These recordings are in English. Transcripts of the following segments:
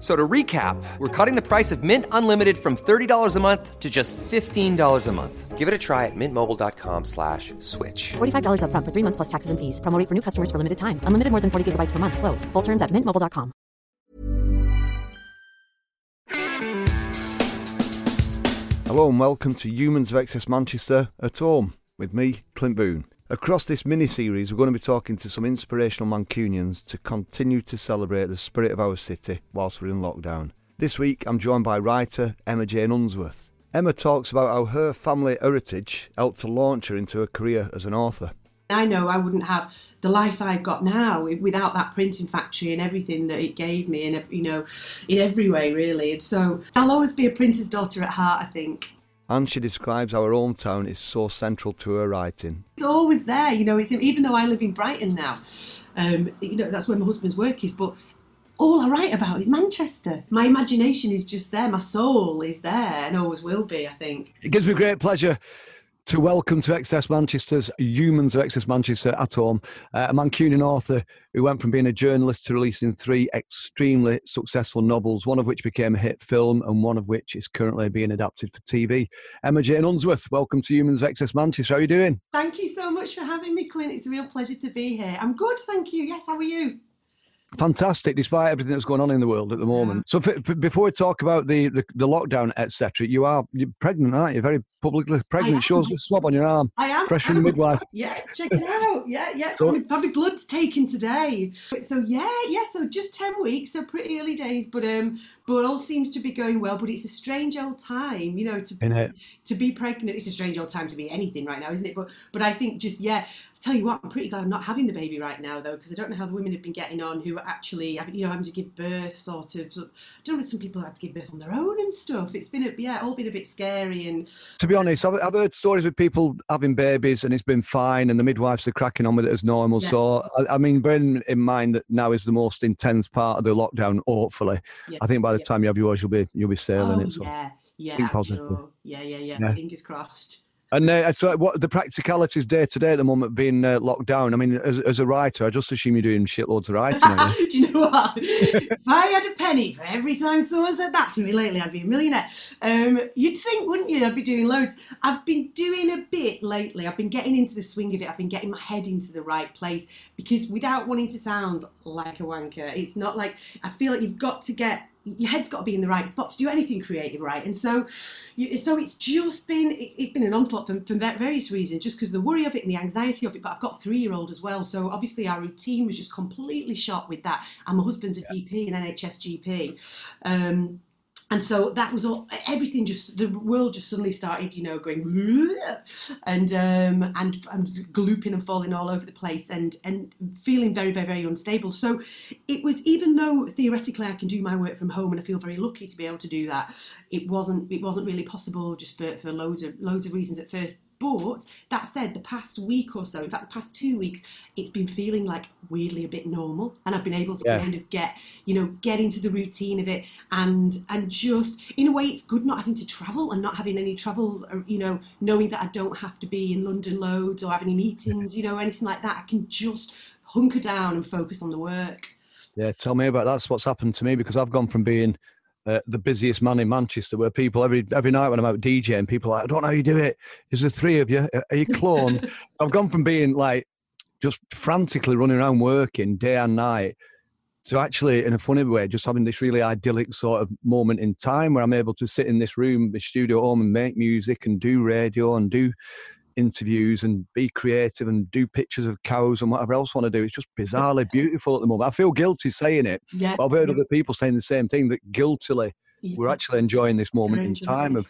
So to recap, we're cutting the price of Mint Unlimited from $30 a month to just $15 a month. Give it a try at mintmobile.com/switch. $45 up front for 3 months plus taxes and fees. Promo rate for new customers for limited time. Unlimited more than 40 gigabytes per month. Slows full terms at mintmobile.com. Hello and welcome to Humans of Excess Manchester at Home with me, Clint Boone. Across this mini-series, we're going to be talking to some inspirational Mancunians to continue to celebrate the spirit of our city whilst we're in lockdown. This week, I'm joined by writer Emma-Jane Unsworth. Emma talks about how her family heritage helped to launch her into a career as an author. I know I wouldn't have the life I've got now without that printing factory and everything that it gave me, and you know, in every way, really. And so I'll always be a printer's daughter at heart, I think. And she describes how her hometown is so central to her writing. It's always there, you know, it's, even though I live in Brighton now, you know, that's where my husband's work is, but all I write about is Manchester. My imagination is just there, my soul is there and always will be, I think. It gives me great pleasure to welcome to Excess Manchester's Humans of Excess Manchester at Home, a Mancunian author who went from being a journalist to releasing three extremely successful novels, one of which became a hit film and one of which is currently being adapted for TV. Emma-Jane Unsworth, welcome to Humans of Excess Manchester. How are you doing? Thank you so much for having me, Clint. It's a real pleasure to be here. I'm good, thank you. Yes, how are you? Fantastic, despite everything that's going on in the world at the moment. So before we talk about the lockdown, etc., you're pregnant, aren't you? Very publicly pregnant. Shows the swab on your arm. I am. Fresh from the midwife. Yeah, check it out. Yeah. So, probably blood's taken today. So yeah. So just 10 weeks. So pretty early days, but all seems to be going well. But it's a strange old time, you know, to be pregnant. It's a strange old time to be anything right now, isn't it? But I think just tell you what, I'm pretty glad I'm not having the baby right now, though, because I don't know how the women have been getting on who are actually, you know, having to give birth, sort of. I don't know, some people had to give birth on their own and stuff. It's been, all been a bit scary. And to be honest, I've heard stories with people having babies and it's been fine and the midwives are cracking on with it as normal. Yeah. So, I mean, bearing in mind that now is the most intense part of the lockdown, hopefully. Yeah. I think by the time you have yours, you'll be sailing it. So yeah, positive. Sure. Yeah, fingers crossed. And so what the practicalities day to day at the moment being locked down? I mean, as a writer, I just assume you're doing shitloads of writing. Do you know what? If I had a penny for every time someone said that to me lately, I'd be a millionaire. You'd think, wouldn't you? I'd be doing loads. I've been doing a bit lately. I've been getting into the swing of it. I've been getting my head into the right place, because without wanting to sound like a wanker, it's not like, I feel like you've got to get, your head's got to be in the right spot to do anything creative, right? And so it's just been, it's been an onslaught for various reasons, just because the worry of it and the anxiety of it. But I've got a 3-year-old as well, so obviously our routine was just completely shot with that. And my husband's a GP, an NHS GP. And so that was all, everything just, the world just suddenly started, you know, going and glooping and falling all over the place and feeling very, very, very unstable. So it was, even though theoretically I can do my work from home and I feel very lucky to be able to do that, it wasn't really possible just for loads of reasons at first. But that said, the past week or so, in fact, the past 2 weeks, it's been feeling like weirdly a bit normal. And I've been able to kind of get into the routine of it. And just, in a way, it's good not having to travel and not having any travel, or, you know, knowing that I don't have to be in London loads or have any meetings, you know, anything like that. I can just hunker down and focus on the work. Yeah, tell me about that. That's what's happened to me, because I've gone from being the busiest man in Manchester, where people every night when I'm out DJing, people are like, I don't know how you do it. Is there three of you? Are you cloned? I've gone from being like just frantically running around working day and night to actually, in a funny way, just having this really idyllic sort of moment in time where I'm able to sit in this room, the studio at home, and make music and do radio and do interviews and be creative and do pictures of cows and whatever else I want to do. It's just bizarrely beautiful at the moment. I feel guilty saying it, but I've heard other people saying the same thing, that guiltily we're actually enjoying this moment in time.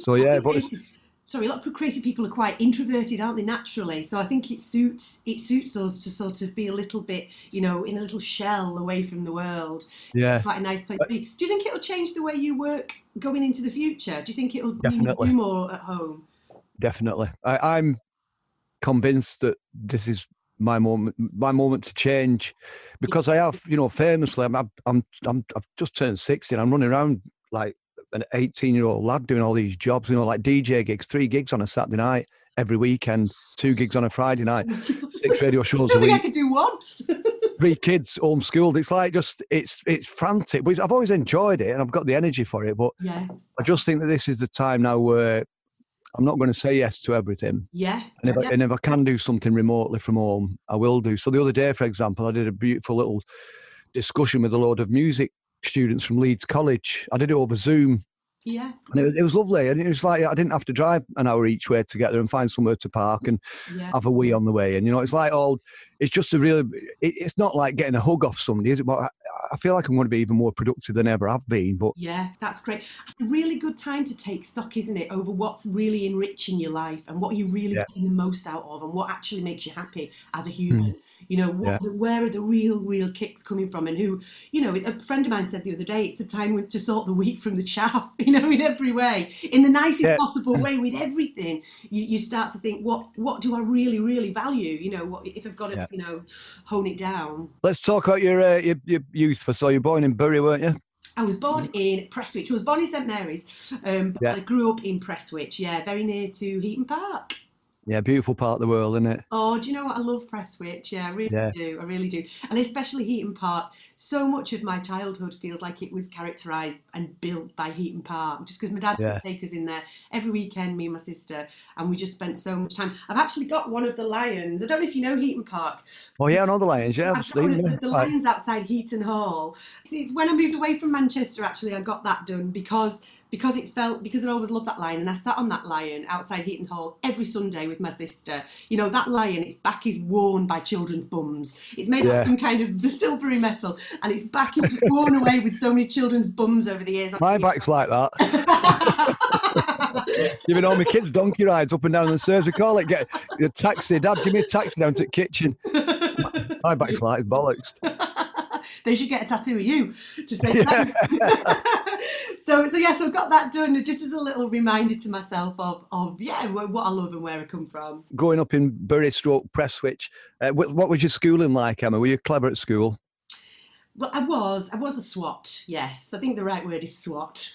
Sorry, a lot of creative people are quite introverted, aren't they, naturally? So I think it suits us to sort of be a little bit, you know, in a little shell away from the world. Yeah. It's quite a nice place to be. Do you think it'll change the way you work going into the future? Do you think it'll be more at home? Definitely. I'm convinced that this is my moment to change, because I have, you know, famously, I've just turned 60 and I'm running around like an 18-year-old lad doing all these jobs, you know, like DJ gigs, 3 gigs on a Saturday night every weekend, 2 gigs on a Friday night, 6 radio shows a week. I could do one. 3 kids homeschooled. It's like it's frantic. But I've always enjoyed it and I've got the energy for it. But I just think that this is the time now where I'm not going to say yes to everything. Yeah. And if I can do something remotely from home, I will do. So the other day, for example, I did a beautiful little discussion with a load of music students from Leeds College. I did it over Zoom. Yeah. And it was lovely. And it was like I didn't have to drive an hour each way to get there and find somewhere to park and have a wee on the way. And, you know, it's like it's just a really, it's not like getting a hug off somebody, is it? But I feel like I'm going to be even more productive than ever I've been. But yeah, that's great. It's a really good time to take stock, isn't it, over what's really enriching your life and what you're really getting the most out of and what actually makes you happy as a human. You know, where are the real kicks coming from? And who, you know, a friend of mine said the other day, it's a time to sort the wheat from the chaff, you know, in every way, in the nicest possible way with everything. You start to think, what do I really, really value? You know, what if I've got to, you know, hone it down. Let's talk about your youth. So you were born in Bury, weren't you? I was born in Prestwich. I was born in St Mary's, but I grew up in Prestwich, very near to Heaton Park. Yeah, beautiful part of the world, isn't it? Oh, do you know what? I love Prestwich. Yeah, I really do. I really do. And especially Heaton Park. So much of my childhood feels like it was characterised and built by Heaton Park, just because my dad would take us in there every weekend, me and my sister, and we just spent so much time. I've actually got one of the lions. I don't know if you know Heaton Park. Oh, yeah, I know the lions. Yeah, I've seen them. The lions outside Heaton Hall. See, it's when I moved away from Manchester, actually, I got that done because I always loved that lion, and I sat on that lion outside Heaton Hall every Sunday with my sister. You know, that lion, its back is worn by children's bums. It's made out of some kind of silvery metal, and its back is worn away with so many children's bums over the years. My back's like that. Giving all my kids donkey rides up and down the stairs. We call it get a taxi. Dad, give me a taxi down to the kitchen. My back's like bollocks. They should get a tattoo of you to say that. So I got that done just as a little reminder to myself of what I love and where I come from. Growing up in Bury/Prestwich, what was your schooling like, Emma? Were you clever at school? Well, I was a swot, yes. I think the right word is swot.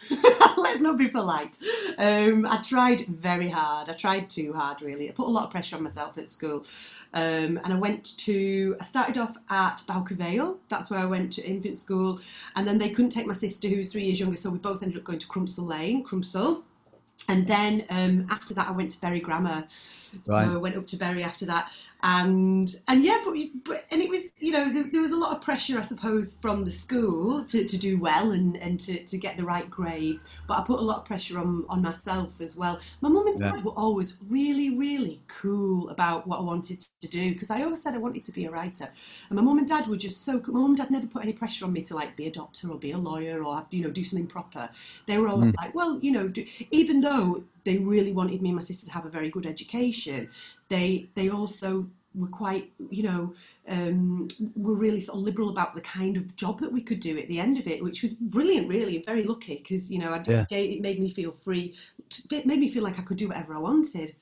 Let's not be polite. I tried very hard. I tried too hard, really. I put a lot of pressure on myself at school. And I started off at Bowker Vale. That's where I went to infant school. And then they couldn't take my sister, who was 3 years younger, so we both ended up going to Crumpsall Lane, Crumpsall. And then after that, I went to Bury Grammar. So I went up to Bury after that. And it was, you know, there was a lot of pressure, I suppose, from the school to do well and to get the right grades. But I put a lot of pressure on myself as well. My mum and dad were always really, really cool about what I wanted to do, because I always said I wanted to be a writer. And my mum and dad were just so cool. My mum and dad never put any pressure on me to, like, be a doctor or be a lawyer or, you know, do something proper. They were always like, well, you know, even though they really wanted me and my sister to have a very good education, they also were quite, you know, were really sort of liberal about the kind of job that we could do at the end of it, which was brilliant, really, and very lucky, because, you know, it made me feel free. It made me feel like I could do whatever I wanted.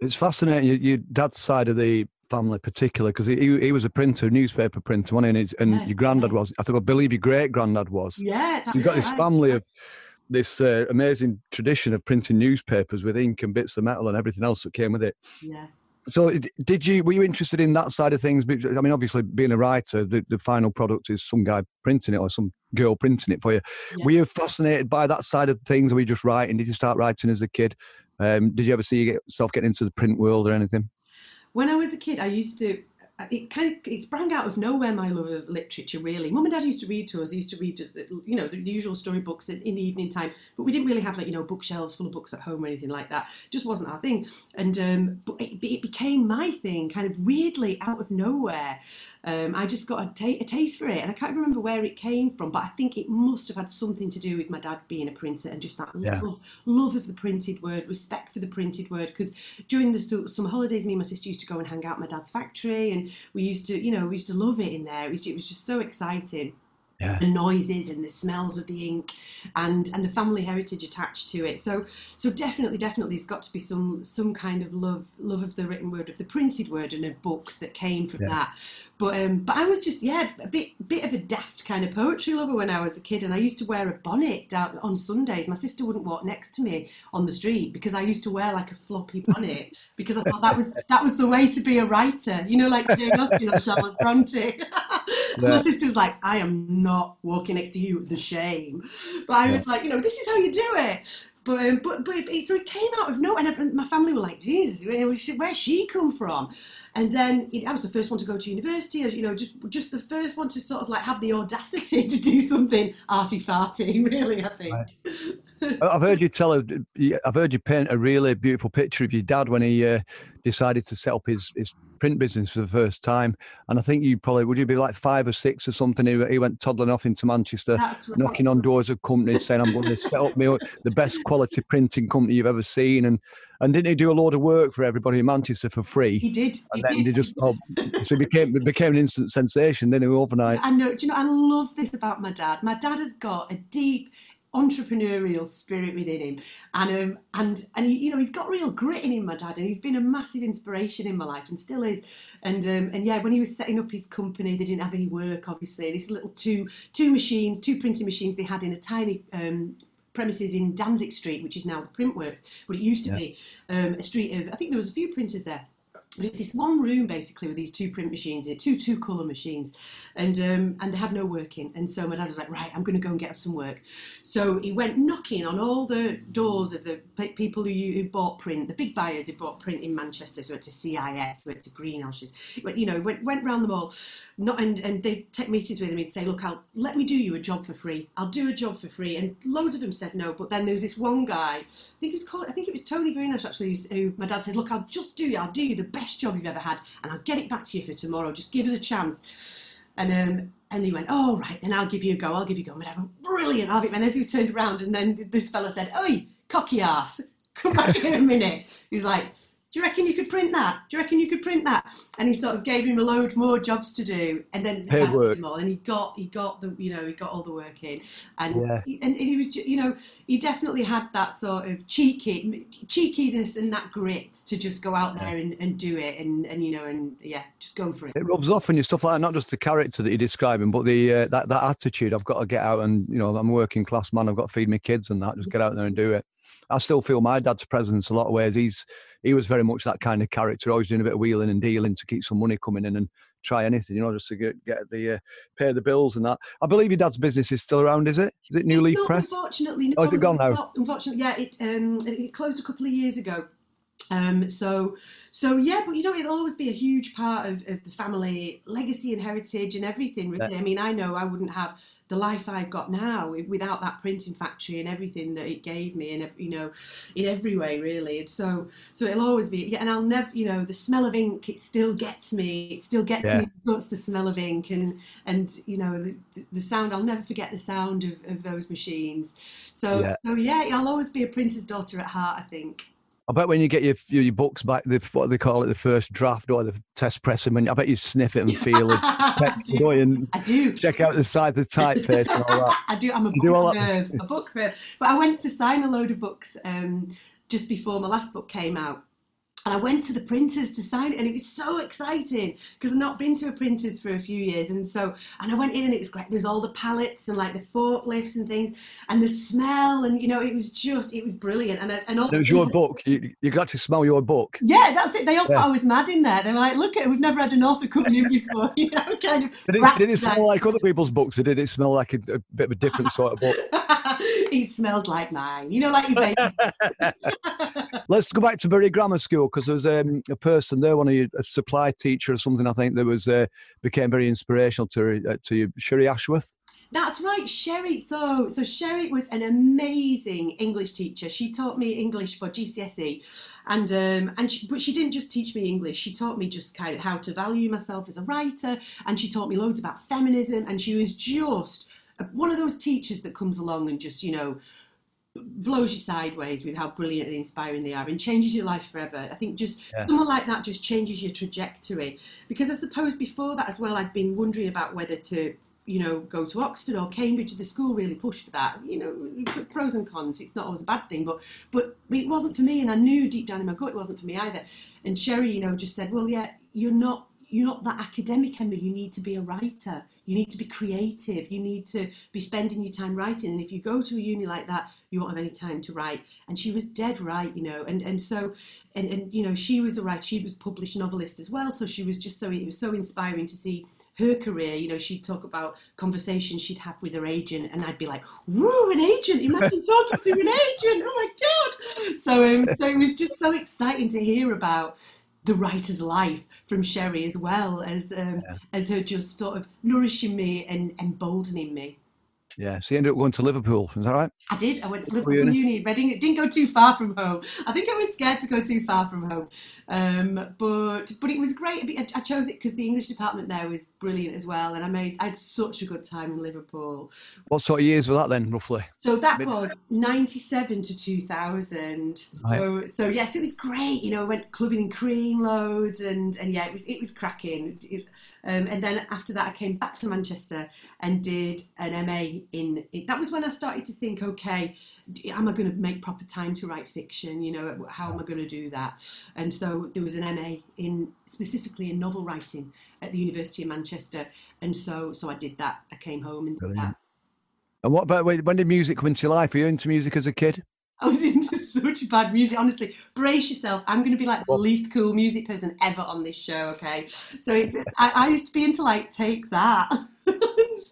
It's fascinating, your dad's side of the family particular, because he was a printer, newspaper printer, wasn't he? And your granddad was, I believe your great-granddad was. Yeah. So you've got this family of this amazing tradition of printing newspapers with ink and bits of metal and everything else that came with it. Yeah. So were you interested in that side of things? I mean, obviously, being a writer, the final product is some guy printing it or some girl printing it for you. Yeah. Were you fascinated by that side of things, or were you just writing? Did you start writing as a kid? Did you ever see yourself getting into the print world or anything? When I was a kid, I used to it kind of, it sprang out of nowhere, my love of literature, really. Mum and Dad used to read to us. They used to read, you know, the usual storybooks in the evening time, but we didn't really have, like, you know, bookshelves full of books at home or anything like that. Just wasn't our thing. And but it became my thing, kind of weirdly out of nowhere. I just got a taste for it, and I can't remember where it came from, but I think it must have had something to do with my dad being a printer and just that love of the printed word, respect for the printed word, because during the summer holidays, me and my sister used to go and hang out at my dad's factory, and we used to, you know, we used to love it in there. It was just so exciting. Yeah. The noises and the smells of the ink, and the family heritage attached to it. So definitely, there's got to be some kind of love of the written word, of the printed word, and of books that came from that. But I was just a bit of a daft kind of poetry lover when I was a kid, and I used to wear a bonnet down on Sundays. My sister wouldn't walk next to me on the street because I used to wear like a floppy bonnet because I thought that was the way to be a writer, you know, like Jane Austen or Charlotte Bronte. Yeah. My sister's like, I am not walking next to you, the shame. But I was like, you know, this is how you do it. But so it came out of nowhere, and my family were like, Jesus, where's she come from? And then I was the first one to go to university, you know, just the first one to sort of like have the audacity to do something arty-farty, really, I think. Right. I've heard you paint a really beautiful picture of your dad when he decided to set up his print business for the first time. And I think would you be like 5 or 6 or something? He went toddling off into Manchester, knocking on doors of companies saying, I'm going to set up the best quality printing company you've ever seen. And didn't he do a load of work for everybody in Manchester for free? He did. So it became an instant sensation, didn't it, overnight? I know. Do you know, I love this about my dad. My dad has got a deep entrepreneurial spirit within him, and he, you know, he's got real grit in him, my dad, and he's been a massive inspiration in my life and still is. And yeah, when he was setting up his company, they didn't have any work, obviously. These little two printing machines they had in a tiny premises in Danzig Street, which is now the Printworks, but it used to be a street of, I think there was a few printers there. But it's this one room basically with these 2 print machines in it, 2 colour machines, and they had no work in. And so my dad was like, right, I'm going to go and get us some work. So he went knocking on all the doors of the people who bought print, the big buyers who bought print in Manchester. So he went to CIS, went to Greenhouses, you know, went round them all. And they take meetings with him. He'd say, look, let me do you a job for free. I'll do a job for free. And loads of them said no. But then there was this one guy, I think it was Tony Greenhouse actually, who my dad said, look, I'll do you the best job you've ever had, and I'll get it back to you for tomorrow, just give us a chance. And he went, oh right, then I'll give you a go. My dad went, brilliant, I'll have it. And as he turned around, and then this fella said, oi, cocky ass, come back here a minute. He's like, do you reckon you could print that? And he sort of gave him a load more jobs to do, and then he got all the work in, and he was, you know, he definitely had that sort of cheekiness and that grit to just go out there and do it, and you know, and just go for it. It rubs off on you, stuff like that, not just the character that you're describing, but the that attitude. I've got to get out, and you know, I'm a working class man. I've got to feed my kids, and that just get out there and do it. I still feel my dad's presence a lot of ways. He was very much that kind of character, always doing a bit of wheeling and dealing to keep some money coming in and try anything, you know, just to get pay the bills and that. I believe your dad's business is still around, is it? Is it New Leaf Press? Unfortunately, no. Oh, is it gone now? Unfortunately, yeah, it closed a couple of years ago. So yeah, but you know, it'll always be a huge part of the family legacy and heritage and everything, really. Yeah. I mean, I know I wouldn't have the life I've got now without that printing factory and everything that it gave me, and you know, in every way, really. And so it'll always be, and I'll never, you know, the smell of ink, it still gets me, that's the smell of ink, and you know, the sound, I'll never forget the sound of those machines. So I'll always be a printer's daughter at heart, I think. I bet when you get your books back, what they call it, the first draft or the test pressing, I bet you sniff it and feel it. I do. Check out the size of the typeface and all that. I do. I'm a book nerve. But I went to sign a load of books just before my last book came out. And I went to the printers to sign it, and it was so exciting because I've not been to a printers for a few years. And I went in, and it was great. There's all the pallets and like the forklifts and things, and the smell, and you know, it was brilliant. And it was your book. You got to smell your book. Yeah, that's it. They all thought I was mad in there. They were like, "Look at it. We've never had an author coming in before." You know, kind of. Did it smell like other people's books? Or did it smell like a bit of a different sort of book? he smelled like mine. You know, like your baby. Let's go back to Bury Grammar School, because there was a person there, a supply teacher or something, I think, that was became very inspirational to you, Sherry Ashworth. That's right, Sherry. So Sherry was an amazing English teacher. She taught me English for GCSE, but she didn't just teach me English. She taught me just kind of how to value myself as a writer, and she taught me loads about feminism. And she was just one of those teachers that comes along and just, you know, blows you sideways with how brilliant and inspiring they are, and changes your life forever. I think someone like that just changes your trajectory, because I suppose before that as well, I'd been wondering about whether to, you know, go to Oxford or Cambridge. The school really pushed for that. You know, pros and cons. It's not always a bad thing, but it wasn't for me, and I knew deep down in my gut it wasn't for me either. And Sherry, you know, just said, well, yeah, you're not that academic, Emma. You need to be a writer. You need to be creative. You need to be spending your time writing. And if you go to a uni like that, you won't have any time to write. And she was dead right, you know. And so, you know, she was a writer. She was published novelist as well. So she was it was so inspiring to see her career. You know, she'd talk about conversations she'd have with her agent, and I'd be like, woo, an agent, imagine talking to an agent, oh my god. So it was just so exciting to hear about the writer's life from Sherry, as well as her just sort of nourishing me and emboldening me. Yeah, so you ended up going to Liverpool, is that right? I did. I went to Liverpool Uni. I didn't go too far from home. I think I was scared to go too far from home. But it was great. I chose it because the English department there was brilliant as well, and I had such a good time in Liverpool. What sort of years were that then, roughly? So that was 97 to 2000. Right. So yes, it was great. You know, I went clubbing in Cream loads, and yeah, it was cracking. And then after that, I came back to Manchester and did an MA in it. That was when I started to think, okay, am I going to make proper time to write fiction? You know, how am I going to do that? And so there was an MA specifically in novel writing at the University of Manchester. And so I did that. I came home and did that. And what about, when did music come into your life? Were you into music as a kid? I was into such bad music. Honestly, brace yourself. I'm going to be like the least cool music person ever on this show, okay? So I used to be into, like, Take That.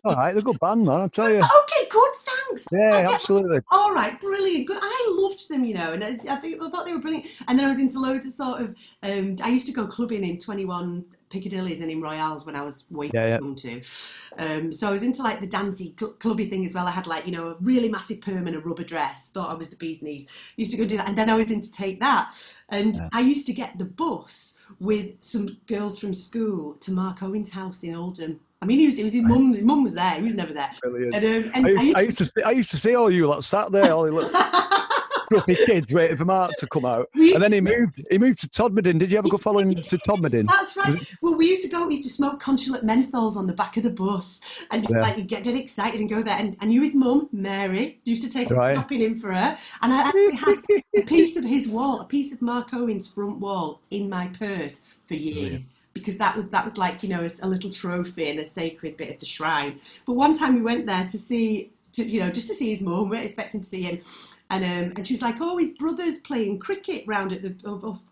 All right, they're a good band, man, I'll tell you. Okay, good, thanks. Yeah, absolutely. All right, brilliant, good. I loved them, you know, and I thought they were brilliant. And then I was into loads of sort of, I used to go clubbing in 21... Piccadilly's and in Royales when I was way young too. So I was into like the dancey clubby thing as well. I had like, you know, a really massive perm and a rubber dress, thought I was the bee's knees. Used to go do that, and then I was into Take That. And I used to get the bus with some girls from school to Mark Owen's house in Oldham. I mean, it was his mum. His mum was there. He was never there. I used to see all you lot sat there, all you looked. Grumpy kids waiting for Mark to come out, and then he moved to Todmorden. Did you ever go following to Todmorden? That's right. Well, we used to smoke consulate menthols on the back of the bus, and like you get dead excited and go there. And I knew his mum, Mary, used to take a shopping in for her. And I actually had a piece of Mark Owen's front wall in my purse for years. Brilliant. Because that was like, you know, a little trophy and a sacred bit of the shrine. But one time we went there to see his mum. We weren't expecting to see him. And she was like, oh, his brother's playing cricket round at the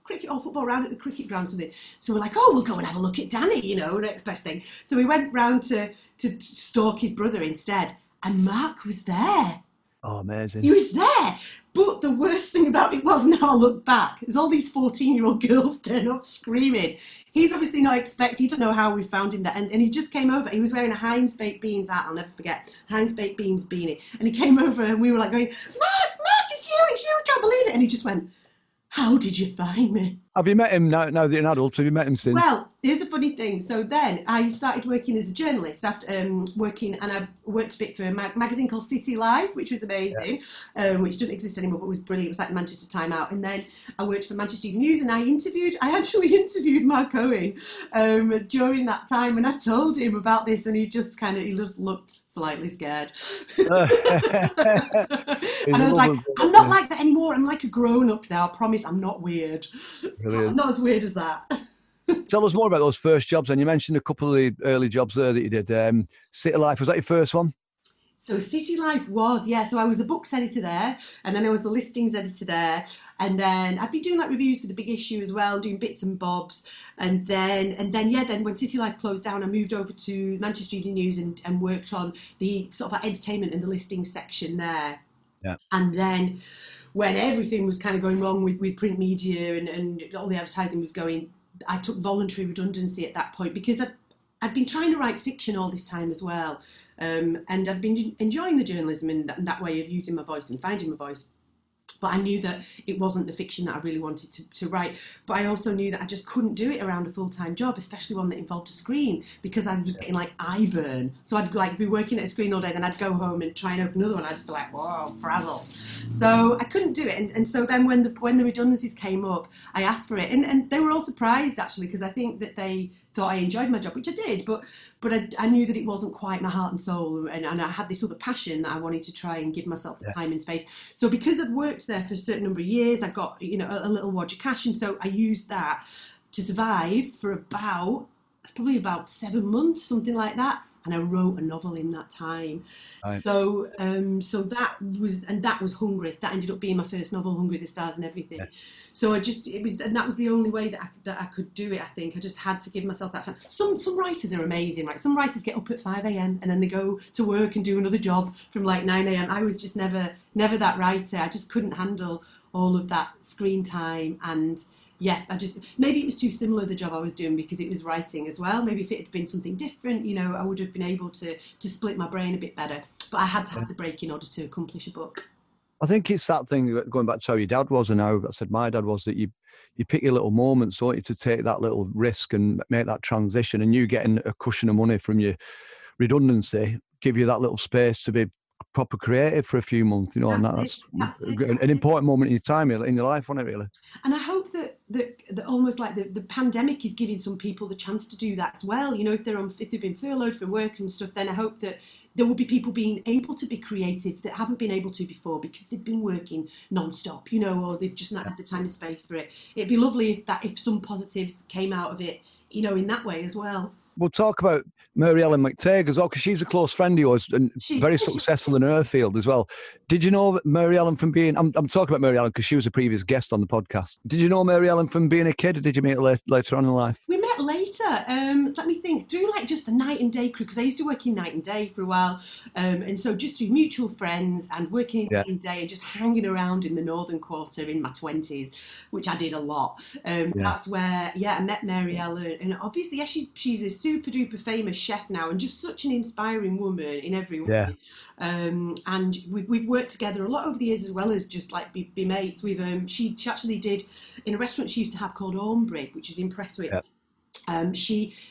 football round at the cricket ground or something. So we're like, oh, we'll go and have a look at Danny, you know, next best thing. So we went round to stalk his brother instead, and Mark was there. Oh, amazing. He was there. But the worst thing about it was, now I look back, there's all these 14-year-old girls turn up screaming. He's obviously not expecting, he don't know how we found him there. And he just came over. He was wearing a Heinz Baked Beans hat, I'll never forget. Heinz Baked Beans beanie. And he came over and we were like going, Mark, it's you, I can't believe it. And he just went, how did you find me? Have you met him now that you're an adult? Have you met him since? Well, here's a funny thing. So then I started working as a journalist after and I worked a bit for a magazine called City Life, which was amazing, which doesn't exist anymore, but was brilliant. It was like Manchester Time Out. And then I worked for Manchester Evening News, and I actually interviewed Mark Owen during that time, and I told him about this, and he just looked slightly scared. And I was like, I'm not like that anymore. I'm like a grown-up now. I promise I'm not weird. Brilliant. I'm not as weird as that. Tell us more about those first jobs. And you mentioned a couple of the early jobs there that you did. City Life, was that your first one? So City Life was, yeah. So I was the books editor there, and then I was the listings editor there, and then I'd be doing like reviews for the Big Issue as well, doing bits and bobs, and then when City Life closed down, I moved over to Manchester Evening News and worked on the sort of like entertainment and the listings section there. Yeah. And then when everything was kind of going wrong with print media and all the advertising was going, I took voluntary redundancy at that point because I'd been trying to write fiction all this time as well. And I'd been enjoying the journalism and that way of using my voice and finding my voice. But I knew that it wasn't the fiction that I really wanted to write. But I also knew that I just couldn't do it around a full-time job, especially one that involved a screen, because I was getting, like, eye burn. So I'd, like, be working at a screen all day, then I'd go home and try and open another one. I'd just be like, whoa, frazzled. So I couldn't do it. And so then when the redundancies came up, I asked for it. And they were all surprised, actually, because I think that they thought I enjoyed my job, which I did, but I knew that it wasn't quite my heart and soul, and I had this other passion that I wanted to try and give myself the time and space. So because I'd worked there for a certain number of years, I got, you know, a little wad of cash, and so I used that to survive for probably about 7 months, something like that, and I wrote a novel in that time. Right. So that was Hungry. That ended up being my first novel, Hungry the Stars and Everything. Yeah. So that was the only way that I could do it, I think. I just had to give myself that time. Some writers are amazing, right? Some writers get up at 5 a.m. and then they go to work and do another job from like 9 a.m. I was just never that writer. I just couldn't handle all of that screen time, and maybe it was too similar, the job I was doing, because it was writing as well. Maybe if it had been something different, you know, I would have been able to split my brain a bit better. But I had to have the break in order to accomplish a book. I think it's that thing, going back to how your dad was and how I said my dad was, that you pick your little moments, don't you, to take that little risk and make that transition. And you getting a cushion of money from your redundancy give you that little space to be proper creative for a few months, you know, that's an important moment in your time, in your life, wasn't it, really? And I hope that almost like the pandemic is giving some people the chance to do that as well. You know, if they've been furloughed for work and stuff, then I hope that there will be people being able to be creative that haven't been able to before because they've been working non-stop, you know, or they've just not had the time and space for it. It'd be lovely if some positives came out of it, you know, in that way as well. We'll talk about Mary Ellen McTague as well, because she's a close friend of yours and very successful in her field as well. Did you know Mary Ellen from being... I'm talking about Mary Ellen because she was a previous guest on the podcast. Did you know Mary Ellen from being a kid, or did you meet her later on in life? We met later. Let me think. Through, like, just the Night and Day crew, because I used to work in Night and Day for a while. And so just through mutual friends and working in Night and Day and just hanging around in the Northern Quarter in my 20s, which I did a lot. That's where, I met Mary Ellen. And obviously, she's a super duper famous chef now, and just such an inspiring woman in every way. Yeah. And we've worked together a lot over the years, as well as just like be mates. We've she actually did in a restaurant she used to have called Ormebrig, which was in Prestwick. Yeah.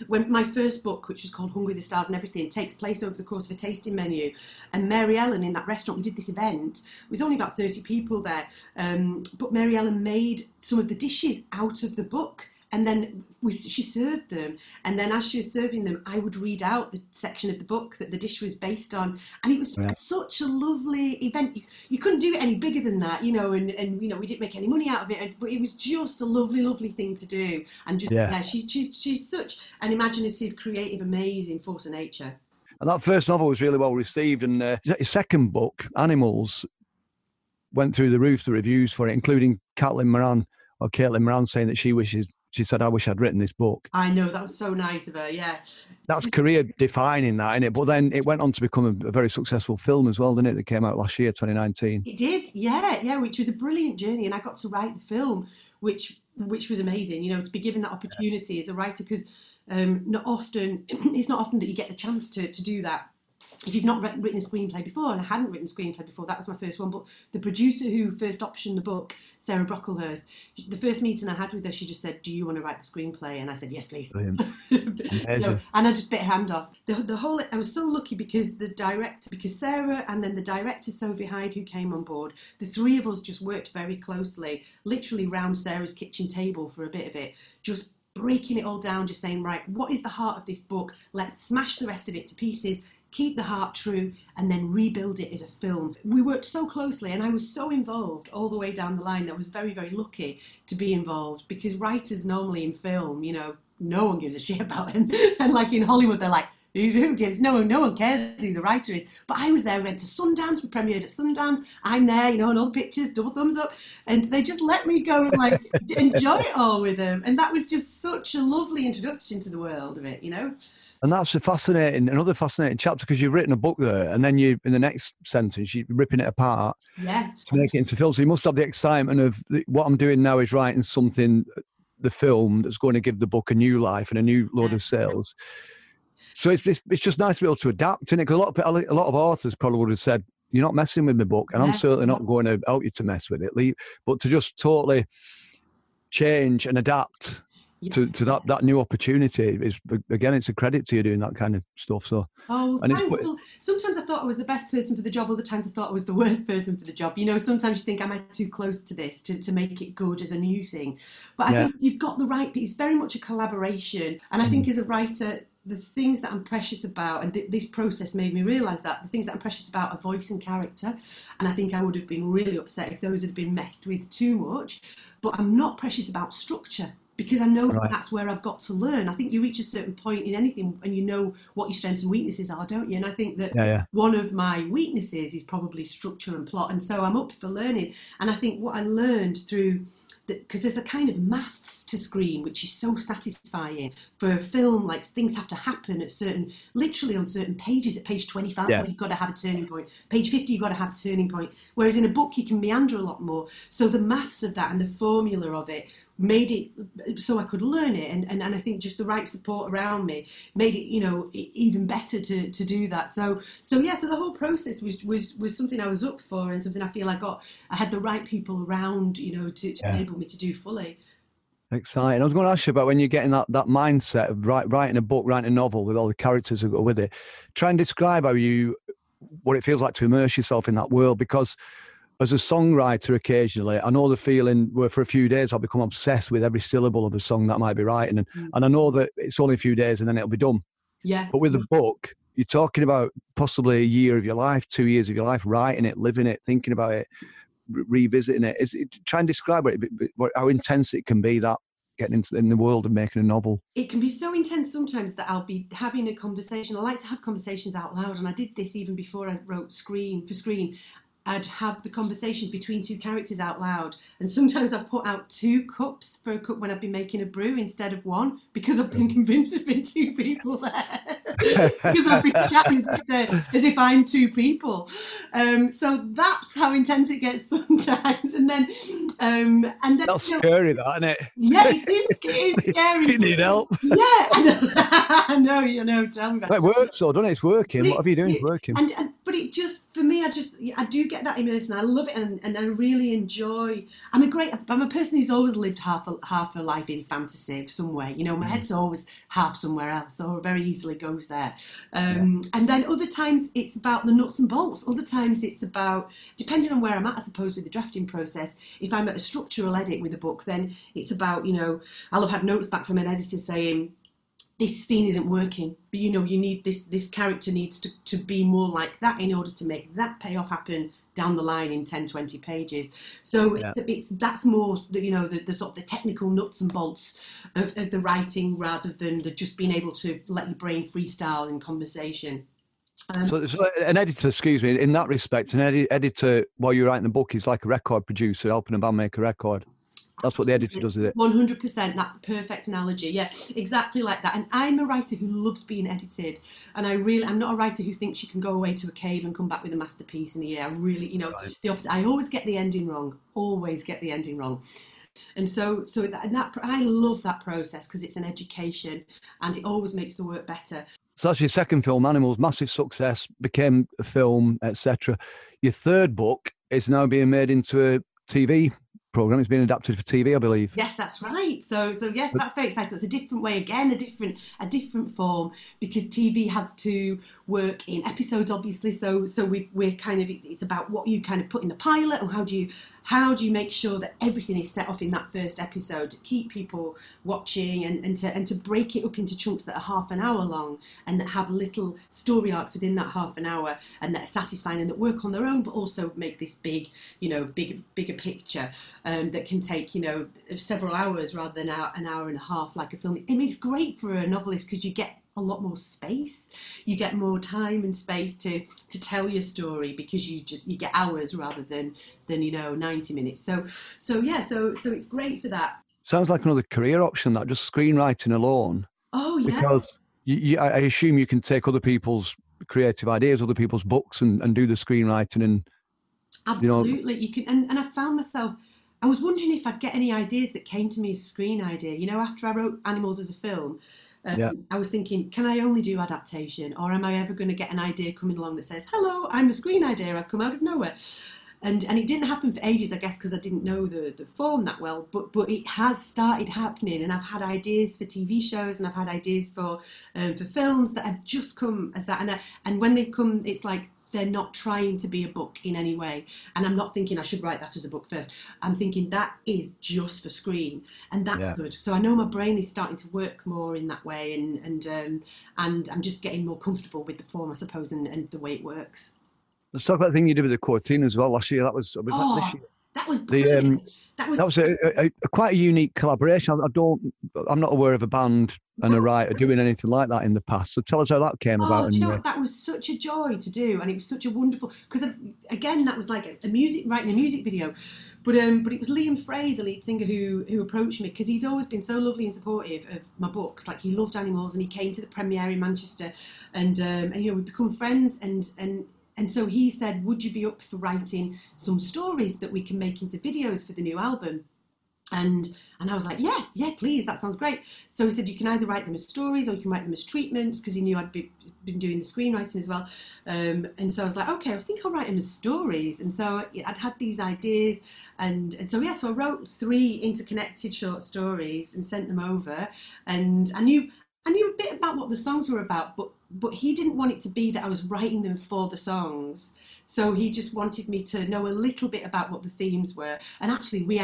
When my first book, which was called Hungry the Stars and Everything, takes place over the course of a tasting menu, and Mary Ellen in that restaurant, we did this event, it was only about 30 people there, but Mary Ellen made some of the dishes out of the book. And then she served them. And then as she was serving them, I would read out the section of the book that the dish was based on. And it was such a lovely event. You couldn't do it any bigger than that, you know, and you know, we didn't make any money out of it. But it was just a lovely, lovely thing to do. And just, she's such an imaginative, creative, amazing force of nature. And that first novel was really well received. And your second book, Animals, went through the roof, the reviews for it, including Caitlin Moran saying that she said, I wish I'd written this book. I know, that was so nice of her, yeah. That's career-defining, that, isn't it? But then it went on to become a very successful film as well, didn't it, that came out last year, 2019? It did, yeah, which was a brilliant journey, and I got to write the film, which was amazing, you know, to be given that opportunity as a writer, because it's not often that you get the chance to do that. If you've not written a screenplay before, and I hadn't written a screenplay before, that was my first one, but the producer who first optioned the book, Sarah Brocklehurst, the first meeting I had with her, she just said, do you want to write the screenplay? And I said, yes, please. You know, and I just bit her hand off. The whole, I was so lucky because Sarah and then the director, Sophie Hyde, who came on board, the three of us just worked very closely, literally round Sarah's kitchen table for a bit of it, just breaking it all down, just saying, right, what is the heart of this book? Let's smash the rest of it to pieces, keep the heart true, and then rebuild it as a film. We worked so closely, and I was so involved all the way down the line that I was very, very lucky to be involved, because writers normally in film, you know, no one gives a shit about them. And like in Hollywood, they're like, who gives? No one cares who the writer is. But I was there, we went to Sundance, we premiered at Sundance, I'm there, you know, and all the pictures, double thumbs up, and they just let me go and like enjoy it all with them. And that was just such a lovely introduction to the world of it, you know. And that's a fascinating, another fascinating chapter, because you've written a book there, and then you, in the next sentence, you're ripping it apart to make it into film. So you must have the excitement of what I'm doing now is writing something, the film, that's going to give the book a new life and a new load of sales. So it's just nice to be able to adapt, isn't it? Because a lot of authors probably would have said, "You're not messing with my book," and I'm certainly not going to help you to mess with it. Leave, but to just totally change and adapt. Yeah. To that new opportunity is, again, it's a credit to you doing that kind of stuff. So sometimes I thought I was the best person for the job, other times I thought I was the worst person for the job. You know, sometimes you think, am I too close to this to make it good as a new thing? But I think you've got the right, it's very much a collaboration. And I think as a writer, the things that I'm precious about, and this process made me realise that, the things that I'm precious about are voice and character. And I think I would have been really upset if those had been messed with too much. But I'm not precious about structure, because I know that's where I've got to learn. I think you reach a certain point in anything and you know what your strengths and weaknesses are, don't you? And I think that one of my weaknesses is probably structure and plot. And so I'm up for learning. And I think what I learned through, because there's a kind of maths to screen, which is so satisfying for a film, like things have to happen at certain, literally on certain pages. At page 25, you've got to have a turning point. Page 50, you've got to have a turning point. Whereas in a book, you can meander a lot more. So the maths of that and the formula of it made it so I could learn it, and I think just the right support around me made it, you know, even better to do that. So the whole process was something I was up for, and something I feel I had the right people around, you know, to enable me to do fully. Exciting. I was going to ask you about when you're getting that mindset of writing a book, writing a novel with all the characters that go with it. Try and describe what it feels like to immerse yourself in that world, because as a songwriter, occasionally, I know the feeling where for a few days I'll become obsessed with every syllable of a song that I might be writing. And I know that it's only a few days and then it'll be done. Yeah. But with a book, you're talking about possibly a year of your life, 2 years of your life, writing it, living it, thinking about it, revisiting it. Try and describe how intense it can be, that getting in the world of making a novel. It can be so intense sometimes that I'll be having a conversation. I like to have conversations out loud, and I did this even before I wrote Screen for Screen. I'd have the conversations between two characters out loud. And sometimes I put out two cups for a cup when I've been making a brew instead of one, because I've been convinced there's been two people there. Because I've been chatting as if I'm two people. So that's how intense it gets sometimes. And then... that's scary, that, isn't it? Yeah, it is scary. You need help. Yeah, I know, tell me about it. It works, though, doesn't it? It's working. What have you doing? It's working. But it just... For me, I do get that immersion. I love it, and I really enjoy. I'm a person who's always lived half a life in fantasy somewhere. You know, my head's always half somewhere else, or very easily goes there. And then other times it's about the nuts and bolts. Other times it's about, depending on where I'm at, I suppose, with the drafting process. If I'm at a structural edit with a book, then it's about, you know, I'll have had notes back from an editor saying, this scene isn't working, but you know, you need this character needs to be more like that in order to make that payoff happen down the line in 10, 20 pages. So that's more, you know, the sort of the technical nuts and bolts of the writing, rather than just being able to let your brain freestyle in conversation. So an editor, excuse me, in that respect, an editor while you're writing the book is like a record producer helping a band make a record. That's what the editor does, isn't it? 100%. That's the perfect analogy. Yeah, exactly like that. And I'm a writer who loves being edited. And I'm not a writer who thinks you can go away to a cave and come back with a masterpiece in a year. I really, you know, the opposite. I always get the ending wrong. And so I love that process, because it's an education and it always makes the work better. So that's your second film, Animals, massive success, became a film, etc. Your third book is now being made into a TV program. It's been adapted for TV, I believe. Yes, that's right. So yes, that's very exciting. It's a different way again, a different form, because TV has to work in episodes, obviously. So we're kind of, it's about what you kind of put in the pilot, and how do you make sure that everything is set off in that first episode to keep people watching, and to break it up into chunks that are half an hour long, and that have little story arcs within that half an hour, and that are satisfying and that work on their own, but also make this big, you know, bigger picture that can take, you know, several hours rather than an hour and a half like a film. I mean, it's great for a novelist because you get a lot more space. You get more time and space to tell your story, because you get hours rather than you know, 90 minutes. So it's great for that. Sounds like another career option, that, just screenwriting alone. Oh yeah. Because I assume you can take other people's creative ideas, other people's books, and do the screenwriting and absolutely, you know. You can, and I found myself, I was wondering if I'd get any ideas that came to me as a screen idea. You know, after I wrote Animals as a film, I was thinking, can I only do adaptation, or am I ever going to get an idea coming along that says, hello, I'm a screen idea, I've come out of nowhere? And it didn't happen for ages, I guess, because I didn't know the form that well, but it has started happening, and I've had ideas for TV shows, and I've had ideas for films that have just come as that, and when they come, it's like they're not trying to be a book in any way, and I'm not thinking I should write that as a book first. I'm thinking that is just for screen, and that's good. So I know my brain is starting to work more in that way, and I'm just getting more comfortable with the form, I suppose, and the way it works. Let's talk about the thing you did with the Cortina as well last year. That was this year. That was brilliant. That was quite a unique collaboration. I'm not aware of a band and a writer doing anything like that in the past. So tell us how that came about. You know what? That was such a joy to do, and it was such a wonderful, because again that was like writing a music video. But it was Liam Frey, the lead singer, who approached me, because he's always been so lovely and supportive of my books. Like, he loved Animals, and he came to the premiere in Manchester, and you know, we've become friends, and so he said, would you be up for writing some stories that we can make into videos for the new album? And I was like, yeah, please, that sounds great. So he said, you can either write them as stories or you can write them as treatments, because he knew I'd been doing the screenwriting as well. And so I was like, okay, I think I'll write them as stories. And so I'd had these ideas. And so I wrote 3 interconnected short stories and sent them over. And I knew a bit about what the songs were about, but he didn't want it to be that I was writing them for the songs. So he just wanted me to know a little bit about what the themes were. And actually, we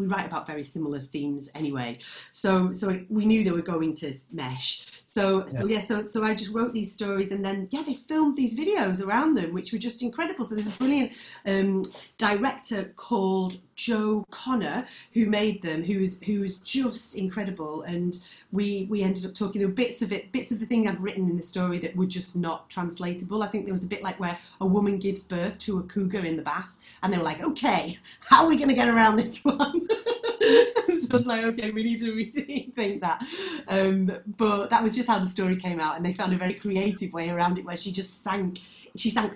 write about very similar themes anyway. So we knew they were going to mesh. So I just wrote these stories, and then, they filmed these videos around them, which were just incredible. So there's a brilliant director called Joe Connor who made them, who was just incredible. And we ended up talking, there were bits of the thing I'd written in the story that were just not translatable. I think there was a bit like where a woman gives birth to a cougar in the bath, and they were like, okay, how are we going to get around this one? So I was like, okay, we need to rethink that. But that was just how the story came out, and they found a very creative way around it, where she just sank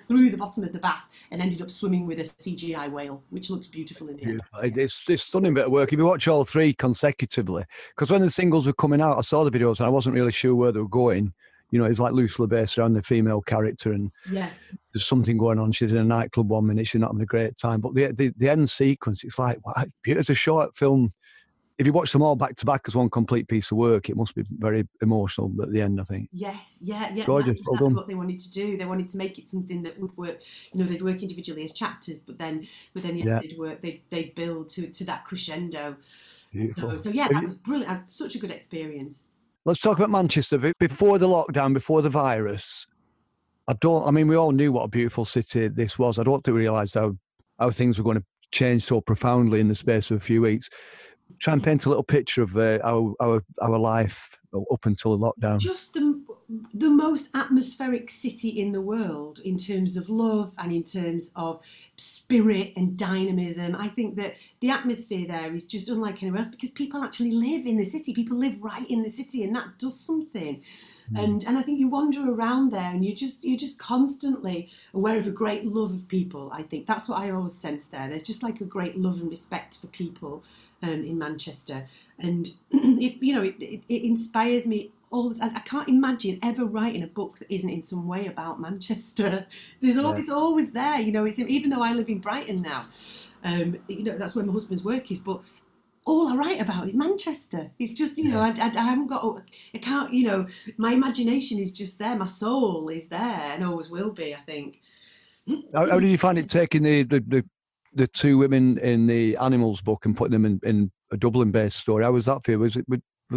through the bottom of the bath and ended up swimming with a CGI whale, which looks beautiful in the end. It's a stunning bit of work. If you watch all 3 consecutively, because when the singles were coming out, I saw the videos and I wasn't really sure where they were going. You know, it's like loosely based around the female character, and there's something going on. She's in a nightclub one minute, she's not having a great time. But the end sequence, it's like, wow, it's a short film. If you watch them all back to back as one complete piece of work, it must be very emotional at the end, I think. Yes, yeah. Gorgeous. That's what they wanted to do. They wanted to make it something that would work. You know, they'd work individually as chapters, but then they'd build to that crescendo. Beautiful. So yeah, that was brilliant. Such a good experience. Let's talk about Manchester. Before the lockdown, before the virus, we all knew what a beautiful city this was. I don't think we realised how things were going to change so profoundly in the space of a few weeks. Try and paint a little picture of our life up until the lockdown. Just the most atmospheric city in the world in terms of love and in terms of spirit and dynamism. I think that the atmosphere there is just unlike anywhere else, because people actually live in the city. People live right in the city, and that does something. And I think you wander around there, and you're just constantly aware of a great love of people. I think that's what I always sense there. There's just like a great love and respect for people in Manchester, and it inspires me. I can't imagine ever writing a book that isn't in some way about Manchester. It's always there, you know. It's, even though I live in Brighton now, that's where my husband's work is. But all I write about is Manchester. It's just, you know, I haven't got, I can't, you know, my imagination is just there. My soul is there, and always will be, I think. How did you find it taking the 2 women in the Animals book and putting them in a Dublin-based story? How was that for you? Was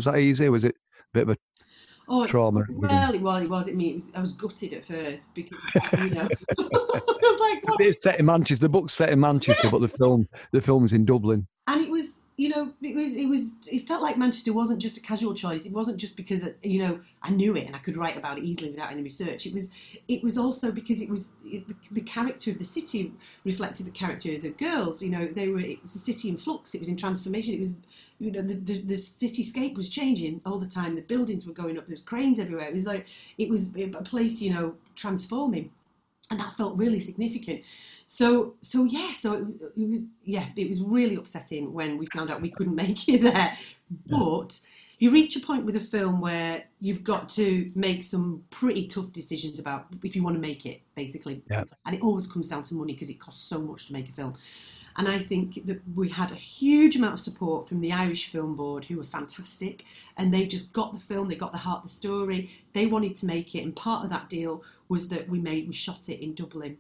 that easy? Was it a bit of a trauma? Well, it was. I mean, I was gutted at first because, you know, I was like, what? It's set in Manchester. The book's set in Manchester, but the film is in Dublin. And it was, you know, it felt like Manchester wasn't just a casual choice. It wasn't just because, you know, I knew it and I could write about it easily without any research. It was also because the character of the city reflected the character of the girls. You know, it was a city in flux. It was in transformation. It was, you know, the cityscape was changing all the time. The buildings were going up. There was cranes everywhere. It was a place, you know, transforming. And that felt really significant. So it was really upsetting when we found out we couldn't make it there. But you reach a point with a film where you've got to make some pretty tough decisions about if you want to make it, basically. Yeah. And it always comes down to money because it costs so much to make a film. And I think that we had a huge amount of support from the Irish Film Board, who were fantastic. And they just got the film, they got the heart of the story. They wanted to make it. And part of that deal was that we shot it in Dublin.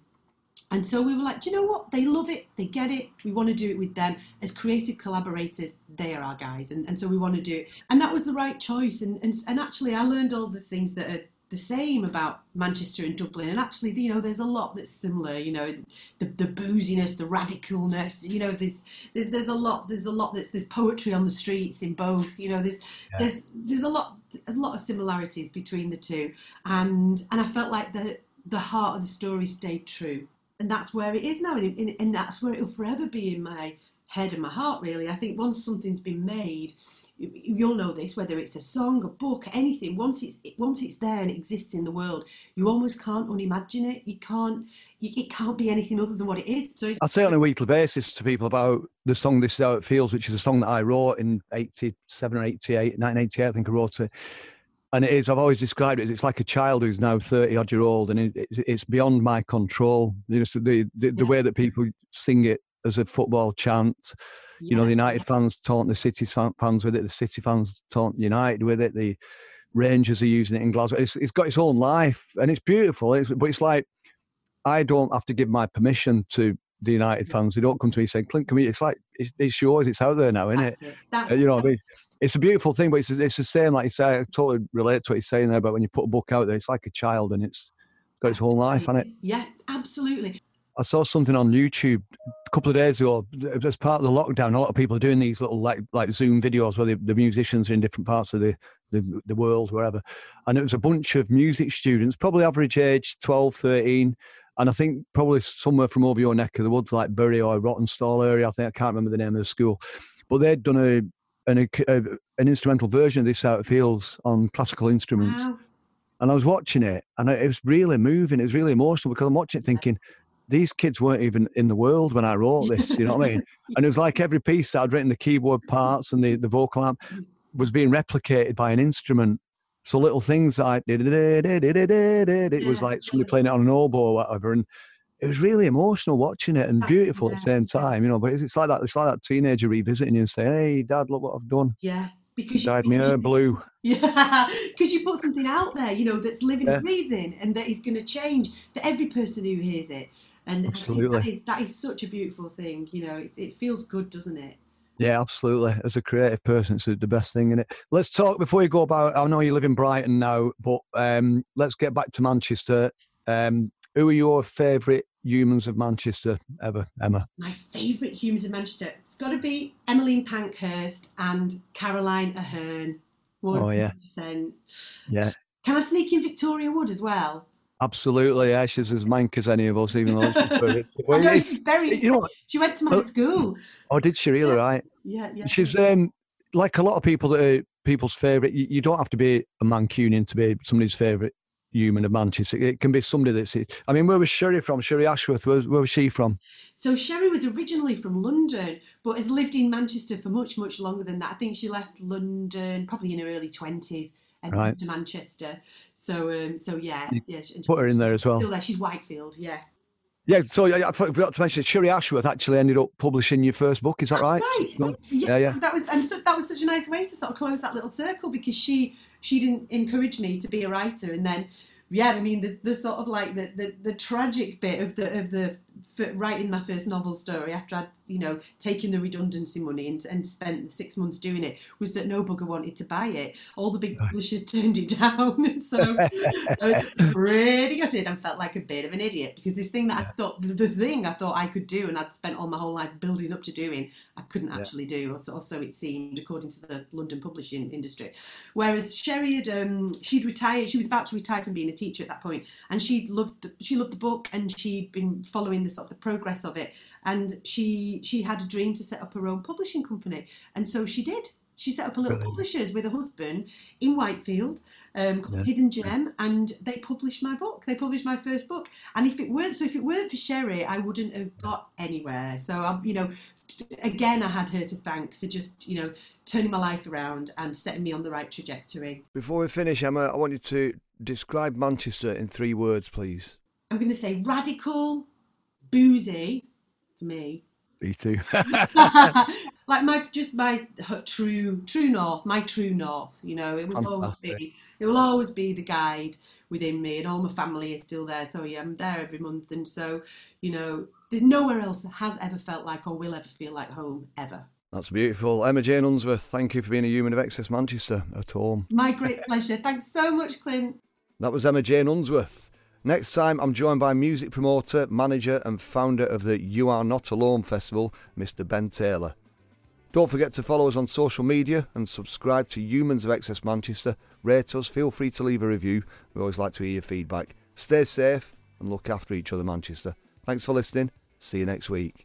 And so we were like, do you know what? They love it. They get it. We want to do it with them. As creative collaborators, they are our guys. And so we want to do it. And that was the right choice. And actually, I learned all the things that are the same about Manchester and Dublin, and actually, you know, there's a lot that's similar. You know, the booziness, the radicalness. You know, there's poetry on the streets in both. You know, there's a lot of similarities between the two, and I felt like the heart of the story stayed true, and that's where it is now, and that's where it'll forever be in my head and my heart. Really, I think once something's been made. You'll know this, whether it's a song, a book, anything. Once it's there and it exists in the world, you almost can't unimagine it. It can't be anything other than what it is. So I say on a weekly basis to people about the song "This Is How It Feels," which is a song that I wrote in 87 or 88, 1988, I think I wrote it. And it is, I've always described it, it's like a child who's now 30-odd-year-old, and it's beyond my control. You know, so the way that people sing it as a football chant. You know, the United fans taunt the City fans with it. The City fans taunt United with it. The Rangers are using it in Glasgow. It's got its own life, and it's beautiful. But it's like, I don't have to give my permission to the United fans. They don't come to me saying, Clint, come here. It's like, it's yours. It's out there now, isn't it? You know what I mean? It's a beautiful thing, but it's the same, like you say. I totally relate to what you're saying there, but when you put a book out there, it's like a child, and it's got its whole life, hasn't it? Yeah, absolutely. I saw something on YouTube a couple of days ago. As part of the lockdown, a lot of people are doing these little like Zoom videos where the musicians are in different parts of the world, wherever. And it was a bunch of music students, probably average age 12, 13, and I think probably somewhere from over your neck of the woods, like Bury or Rottenstall area. I can't remember the name of the school, but they'd done an instrumental version of This Out of Fields on classical instruments. Wow. And I was watching it, and it was really moving. It was really emotional because I'm watching it thinking, these kids weren't even in the world when I wrote this, you know what I mean? And it was like every piece that I'd written, the keyboard parts and the vocal amp, was being replicated by an instrument. So little things that I did, it was like somebody playing it on an oboe or whatever. And it was really emotional watching it and beautiful at the same time, you know. But it's like that teenager revisiting you and saying, hey, Dad, look what I've done. Yeah. Because dyed my hair blue. Yeah, because you put something out there, you know, that's living and breathing, and that is going to change for every person who hears it. And absolutely. That is such a beautiful thing, you know. It feels good, doesn't it? Yeah, absolutely. As a creative person, it's the best thing, isn't it? Let's talk before you go about. I know you live in Brighton now, but let's get back to Manchester. Who are your favourite Humans of Manchester ever, Emma? My favourite Humans of Manchester. It's got to be Emmeline Pankhurst and Caroline Ahern. 100%. Oh yeah. Can I sneak in Victoria Wood as well? Absolutely, yeah, she's as mank as any of us, even though she's very, you know, she went to my school. Oh, did she really? Yeah. Right? Yeah. She's like a lot of people that are people's favourite. You don't have to be a Mancunian to be somebody's favourite Human of Manchester. It can be somebody that's. I mean, where was Sherry from? Sherry Ashworth. Where was she from? So Sherry was originally from London, but has lived in Manchester for much, much longer than that. I think she left London probably in her early 20s. And to Manchester, so yeah. Put her in there as well. Still there. She's Whitefield, yeah. So I forgot to mention, Sherry Ashworth actually ended up publishing your first book. Is that right? Yeah. That was such a nice way to sort of close that little circle, because she didn't encourage me to be a writer, and then the sort of like the tragic bit of the writing my first novel story after I'd, you know, taken the redundancy money and spent 6 months doing it, was that no bugger wanted to buy it. All the big publishers turned it down. And so I was really gutted and felt like a bit of an idiot, because this thing that I thought, the thing I thought I could do and I'd spent all my whole life building up to doing, I couldn't actually do, or so it seemed, according to the London publishing industry. Whereas Sherry had, she'd retired, she was about to retire from being a teacher at that point, and she loved the book, and she'd been following the sort of the progress of it, and she had a dream to set up her own publishing company, and so she did. She set up a little publishers with her husband in Whitefield, called Hidden Gem, and they published my book. They published my first book. And if it weren't for Sherry, I wouldn't have got anywhere. So I, you know, again, I had her to thank for just, you know, turning my life around and setting me on the right trajectory. Before we finish, Emma, I want you to describe Manchester in 3 words, please. I'm going to say radical, boozy, for me. Me too. Like my true north, you know, it will always be, the guide within me, and all my family is still there. So yeah, I'm there every month. And so, you know, there's nowhere else has ever felt like, or will ever feel like home ever. That's beautiful. Emma-Jane Unsworth, thank you for being a Human of Excess Manchester at home. My great pleasure. Thanks so much, Clint. That was Emma-Jane Unsworth. Next time, I'm joined by music promoter, manager and founder of the You Are Not Alone Festival, Mr Ben Taylor. Don't forget to follow us on social media and subscribe to Humans of Excess Manchester. Rate us, feel free to leave a review. We always like to hear your feedback. Stay safe and look after each other, Manchester. Thanks for listening. See you next week.